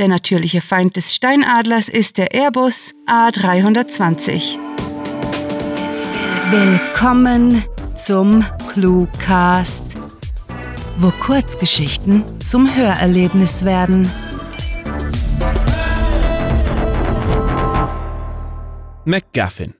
Der natürliche Feind des Steinadlers ist der Airbus A320. Willkommen zum ClueCast, wo Kurzgeschichten zum Hörerlebnis werden. McGuffin.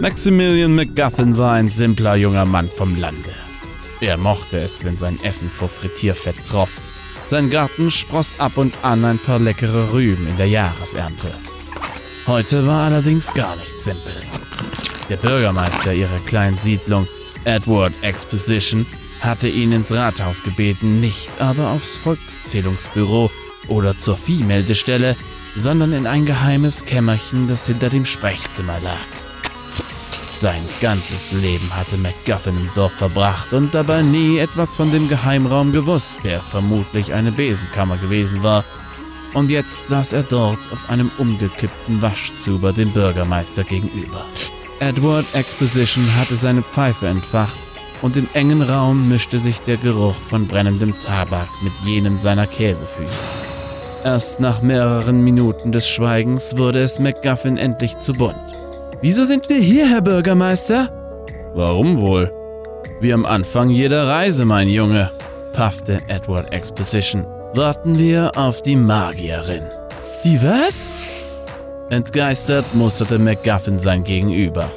Maximilian McGuffin war ein simpler junger Mann vom Lande. Er mochte es, wenn sein Essen vor Frittierfett troff. Sein Garten spross ab und an ein paar leckere Rüben in der Jahresernte. Heute war allerdings gar nicht simpel. Der Bürgermeister ihrer kleinen Siedlung, Edward Exposition, hatte ihn ins Rathaus gebeten, nicht aber aufs Volkszählungsbüro oder zur Viehmeldestelle, sondern in ein geheimes Kämmerchen, das hinter dem Sprechzimmer lag. Sein ganzes Leben hatte McGuffin im Dorf verbracht und dabei nie etwas von dem Geheimraum gewusst, der vermutlich eine Besenkammer gewesen war. Und jetzt saß er dort auf einem umgekippten Waschzuber dem Bürgermeister gegenüber. Edward Exposition hatte seine Pfeife entfacht und im engen Raum mischte sich der Geruch von brennendem Tabak mit jenem seiner Käsefüße. Erst nach mehreren Minuten des Schweigens wurde es McGuffin endlich zu bunt. »Wieso sind wir hier, Herr Bürgermeister?« »Warum wohl? Wie am Anfang jeder Reise, mein Junge«, paffte Edward Exposition. »Warten wir auf die Magierin.« »Die was?« Entgeistert musterte McGuffin sein Gegenüber.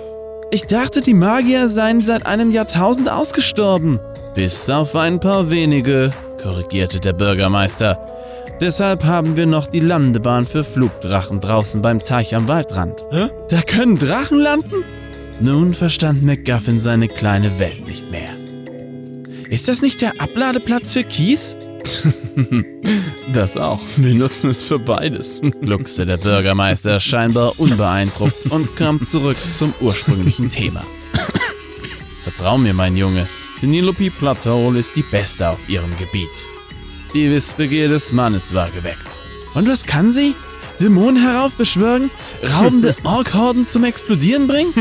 »Ich dachte, die Magier seien seit einem Jahrtausend ausgestorben.« »Bis auf ein paar wenige«, korrigierte der Bürgermeister. Deshalb haben wir noch die Landebahn für Flugdrachen draußen beim Teich am Waldrand. Hä? Da können Drachen landen? Nun verstand McGuffin seine kleine Welt nicht mehr. Ist das nicht der Abladeplatz für Kies? Das auch. Wir nutzen es für beides, gluckste der Bürgermeister scheinbar unbeeindruckt und kam zurück zum ursprünglichen Thema. Vertrau mir, mein Junge, die Nilopi Plateau ist die beste auf ihrem Gebiet. Die Wissbegier des Mannes war geweckt. Und was kann sie? Dämonen heraufbeschwören? Raubende Orkhorden zum Explodieren bringen?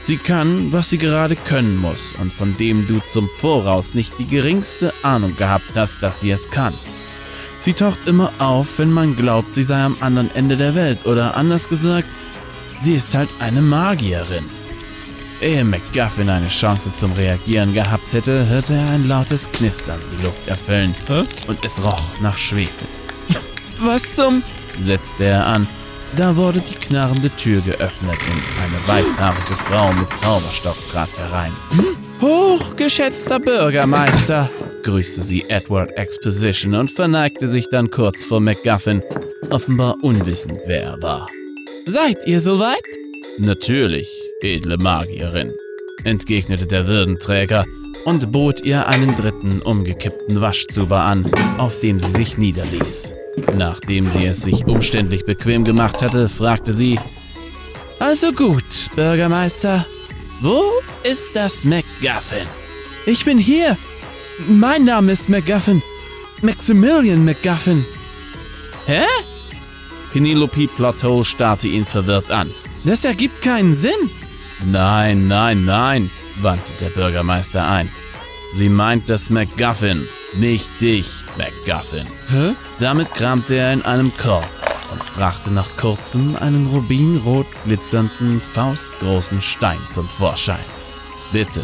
Sie kann, was sie gerade können muss und von dem du zum Voraus nicht die geringste Ahnung gehabt hast, dass sie es kann. Sie taucht immer auf, wenn man glaubt, sie sei am anderen Ende der Welt oder anders gesagt, sie ist halt eine Magierin. Ehe McGuffin eine Chance zum Reagieren gehabt hätte, hörte er ein lautes Knistern die Luft erfüllen. Hä? Und es roch nach Schwefel. Was zum... setzte er an. Da wurde die knarrende Tür geöffnet und eine weißhaarige Frau mit Zauberstock trat herein. Hochgeschätzter Bürgermeister, grüßte sie Edward Exposition und verneigte sich dann kurz vor McGuffin, offenbar unwissend, wer er war. Seid ihr soweit? Natürlich. »Edle Magierin«, entgegnete der Würdenträger und bot ihr einen dritten umgekippten Waschzuber an, auf dem sie sich niederließ. Nachdem sie es sich umständlich bequem gemacht hatte, fragte sie, »Also gut, Bürgermeister, wo ist das McGuffin?« »Ich bin hier. Mein Name ist McGuffin. Maximilian McGuffin.« »Hä?« Penelope Plothole starrte ihn verwirrt an. »Das ergibt keinen Sinn.« Nein, wandte der Bürgermeister ein. Sie meint das McGuffin, nicht dich, McGuffin. Hä? Damit kramte er in einem Korb und brachte nach kurzem einen rubinrot glitzernden, faustgroßen Stein zum Vorschein. Bitte,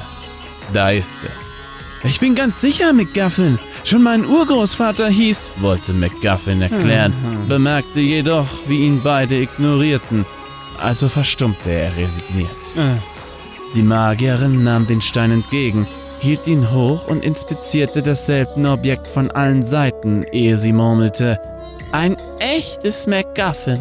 da ist es. Ich bin ganz sicher, McGuffin. Schon mein Urgroßvater hieß, wollte McGuffin erklären, bemerkte jedoch, wie ihn beide ignorierten. Also verstummte er resigniert. Die Magierin nahm den Stein entgegen, hielt ihn hoch und inspizierte das seltene Objekt von allen Seiten, ehe sie murmelte, ein echtes McGuffin.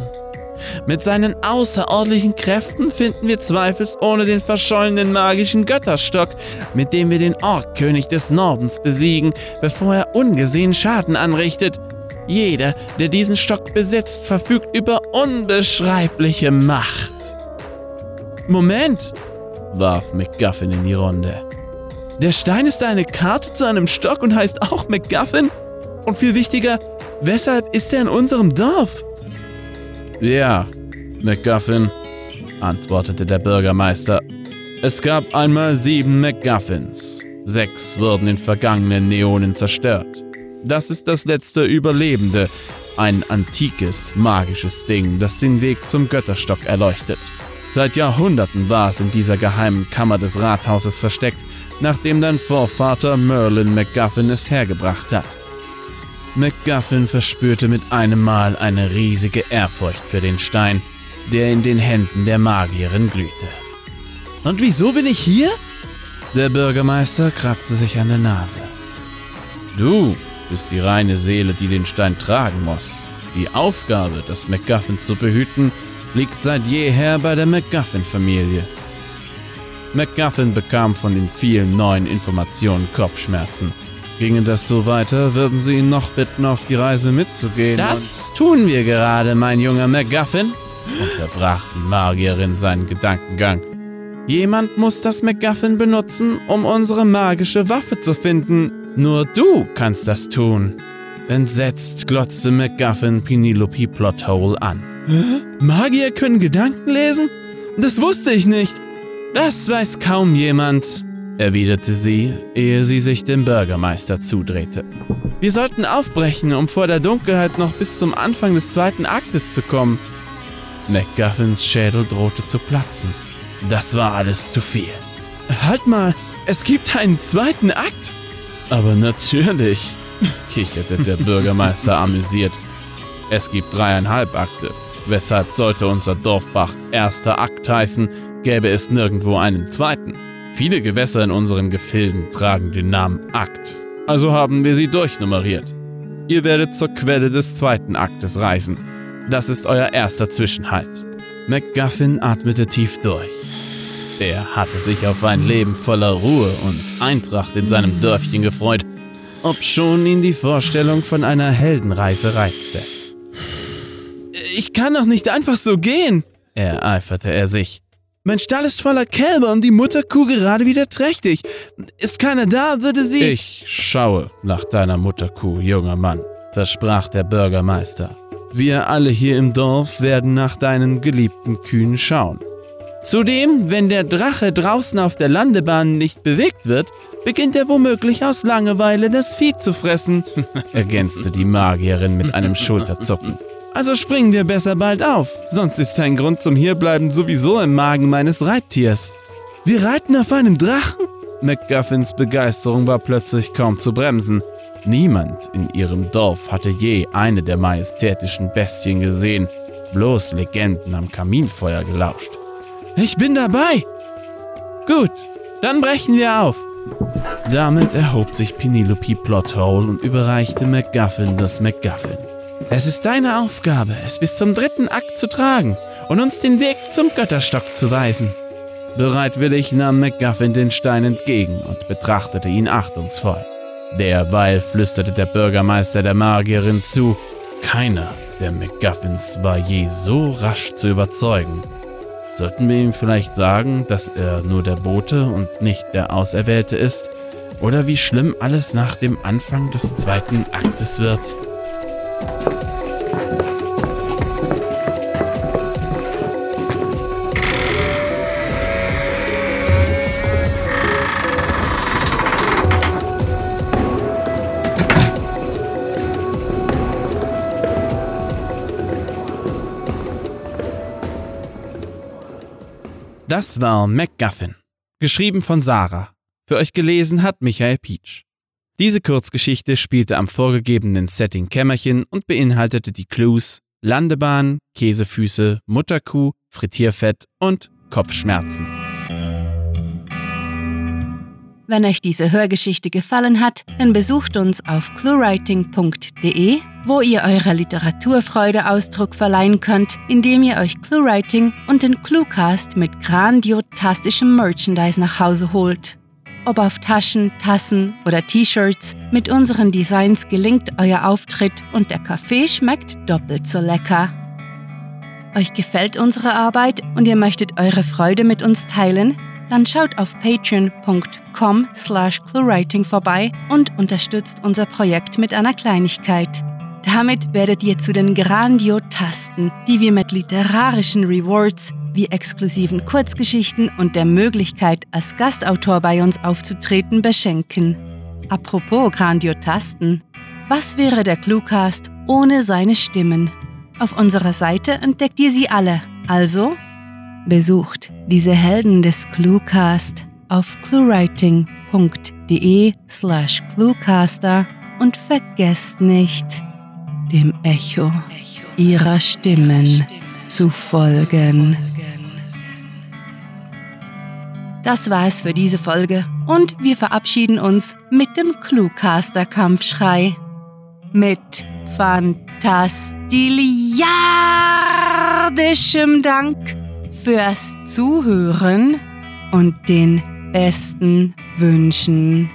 Mit seinen außerordentlichen Kräften finden wir zweifelsohne den verschollenen magischen Götterstock, mit dem wir den Orkkönig des Nordens besiegen, bevor er ungesehen Schaden anrichtet. Jeder, der diesen Stock besitzt, verfügt über unbeschreibliche Macht. Moment, warf McGuffin in die Runde. Der Stein ist eine Karte zu einem Stock und heißt auch McGuffin? Und viel wichtiger, weshalb ist er in unserem Dorf? Ja, McGuffin, antwortete der Bürgermeister. Es gab einmal 7 McGuffins. 6 wurden in vergangenen Neonen zerstört. Das ist das letzte Überlebende, ein antikes, magisches Ding, das den Weg zum Götterstock erleuchtet. Seit Jahrhunderten war es in dieser geheimen Kammer des Rathauses versteckt, nachdem dein Vorvater Merlin McGuffin es hergebracht hat. McGuffin verspürte mit einem Mal eine riesige Ehrfurcht für den Stein, der in den Händen der Magierin glühte. »Und wieso bin ich hier?« Der Bürgermeister kratzte sich an der Nase. »Du bist die reine Seele, die den Stein tragen muss. Die Aufgabe, das McGuffin zu behüten, liegt seit jeher bei der McGuffin-Familie.« McGuffin bekam von den vielen neuen Informationen Kopfschmerzen. Ginge das so weiter, würden sie ihn noch bitten, auf die Reise mitzugehen. Das tun wir gerade, mein junger McGuffin, unterbrach die Magierin seinen Gedankengang. Jemand muss das McGuffin benutzen, um unsere magische Waffe zu finden. Nur du kannst das tun. Entsetzt glotzte McGuffin Penelope Plothole an. Magier können Gedanken lesen? Das wusste ich nicht. Das weiß kaum jemand, erwiderte sie, ehe sie sich dem Bürgermeister zudrehte. Wir sollten aufbrechen, um vor der Dunkelheit noch bis zum Anfang des 2. Aktes zu kommen. McGuffins Schädel drohte zu platzen. Das war alles zu viel. Halt mal, es gibt einen 2. Akt? Aber natürlich, kicherte der Bürgermeister amüsiert. Es gibt 3,5 Akte. Weshalb sollte unser Dorfbach 1. Akt heißen, gäbe es nirgendwo einen 2. Viele Gewässer in unseren Gefilden tragen den Namen Akt, also haben wir sie durchnummeriert. Ihr werdet zur Quelle des 2. Aktes reisen. Das ist euer erster Zwischenhalt. McGuffin atmete tief durch. Er hatte sich auf ein Leben voller Ruhe und Eintracht in seinem Dörfchen gefreut, obschon ihn die Vorstellung von einer Heldenreise reizte. Ich kann doch nicht einfach so gehen, ereiferte er sich. Mein Stall ist voller Kälber und die Mutterkuh gerade wieder trächtig. Ist keiner da, würde sie... Ich schaue nach deiner Mutterkuh, junger Mann, versprach der Bürgermeister. Wir alle hier im Dorf werden nach deinen geliebten Kühen schauen. Zudem, wenn der Drache draußen auf der Landebahn nicht bewegt wird, beginnt er womöglich aus Langeweile das Vieh zu fressen, ergänzte die Magierin mit einem Schulterzucken. Also springen wir besser bald auf, sonst ist dein Grund zum Hierbleiben sowieso im Magen meines Reittiers. Wir reiten auf einem Drachen? McGuffins Begeisterung war plötzlich kaum zu bremsen. Niemand in ihrem Dorf hatte je eine der majestätischen Bestien gesehen, bloß Legenden am Kaminfeuer gelauscht. Ich bin dabei! Gut, dann brechen wir auf. Damit erhob sich Penelope Plothole und überreichte McGuffin das McGuffin. Es ist deine Aufgabe, es bis zum 3. Akt zu tragen und uns den Weg zum Götterstock zu weisen. Bereitwillig nahm McGuffin den Stein entgegen und betrachtete ihn achtungsvoll. Derweil flüsterte der Bürgermeister der Magierin zu, keiner der McGuffins war je so rasch zu überzeugen. Sollten wir ihm vielleicht sagen, dass er nur der Bote und nicht der Auserwählte ist? Oder wie schlimm alles nach dem Anfang des 2. Aktes wird? Das war McGuffin, geschrieben von Sarah. Für euch gelesen hat Michael Pietsch. Diese Kurzgeschichte spielte am vorgegebenen Setting Kämmerchen und beinhaltete die Clues Landebahn, Käsefüße, Mutterkuh, Frittierfett und Kopfschmerzen. Wenn euch diese Hörgeschichte gefallen hat, dann besucht uns auf cluewriting.de, wo ihr eurer Literaturfreude Ausdruck verleihen könnt, indem ihr euch ClueWriting und den ClueCast mit grandiotastischem Merchandise nach Hause holt. Ob auf Taschen, Tassen oder T-Shirts, mit unseren Designs gelingt euer Auftritt und der Kaffee schmeckt doppelt so lecker. Euch gefällt unsere Arbeit und ihr möchtet eure Freude mit uns teilen? dann schaut auf patreon.com/ClueWriting vorbei und unterstützt unser Projekt mit einer Kleinigkeit. Damit werdet ihr zu den Grandiotasten, die wir mit literarischen Rewards wie exklusiven Kurzgeschichten und der Möglichkeit, als Gastautor bei uns aufzutreten, beschenken. Apropos Grandiotasten, was wäre der ClueCast ohne seine Stimmen? Auf unserer Seite entdeckt ihr sie alle, also besucht diese Helden des ClueCast auf cluewriting.de/ClueCaster und vergesst nicht, dem Echo ihrer Stimmen zu folgen. Das war es für diese Folge und wir verabschieden uns mit dem ClueCaster-Kampfschrei. Mit fantastiliardischem Dank fürs Zuhören und den besten Wünschen.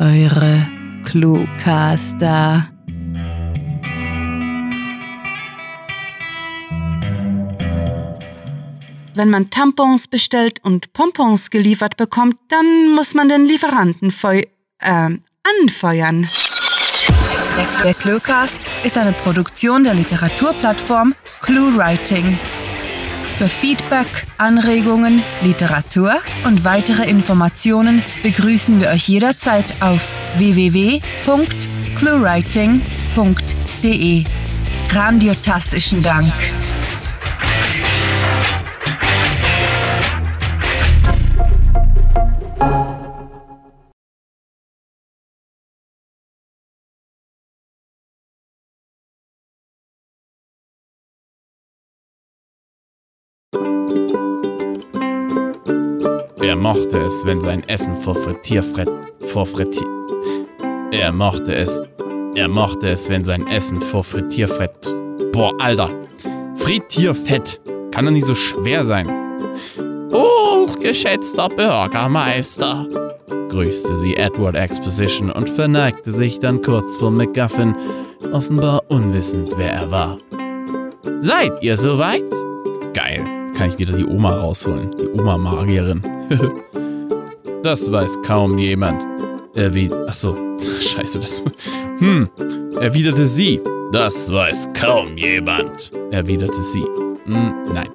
Eure ClueCaster. Wenn man Tampons bestellt und Pompons geliefert bekommt, dann muss man den Lieferanten anfeuern. Der ClueCast ist eine Produktion der Literaturplattform ClueWriting. Für Feedback, Anregungen, Literatur und weitere Informationen begrüßen wir euch jederzeit auf www.cluewriting.de. Grandiotastischen Dank! Er mochte es, wenn sein Essen vor Frittierfett. Boah, Alter. Frittierfett. Kann doch nicht so schwer sein. Hochgeschätzter Bürgermeister, grüßte sie Edward Exposition und verneigte sich dann kurz vor McGuffin, offenbar unwissend, wer er war. Seid ihr soweit? Geil. Kann ich wieder die Oma rausholen. Die Oma-Magierin. Das weiß kaum jemand. Erwiderte sie. Das weiß kaum jemand. Erwiderte sie. Nein.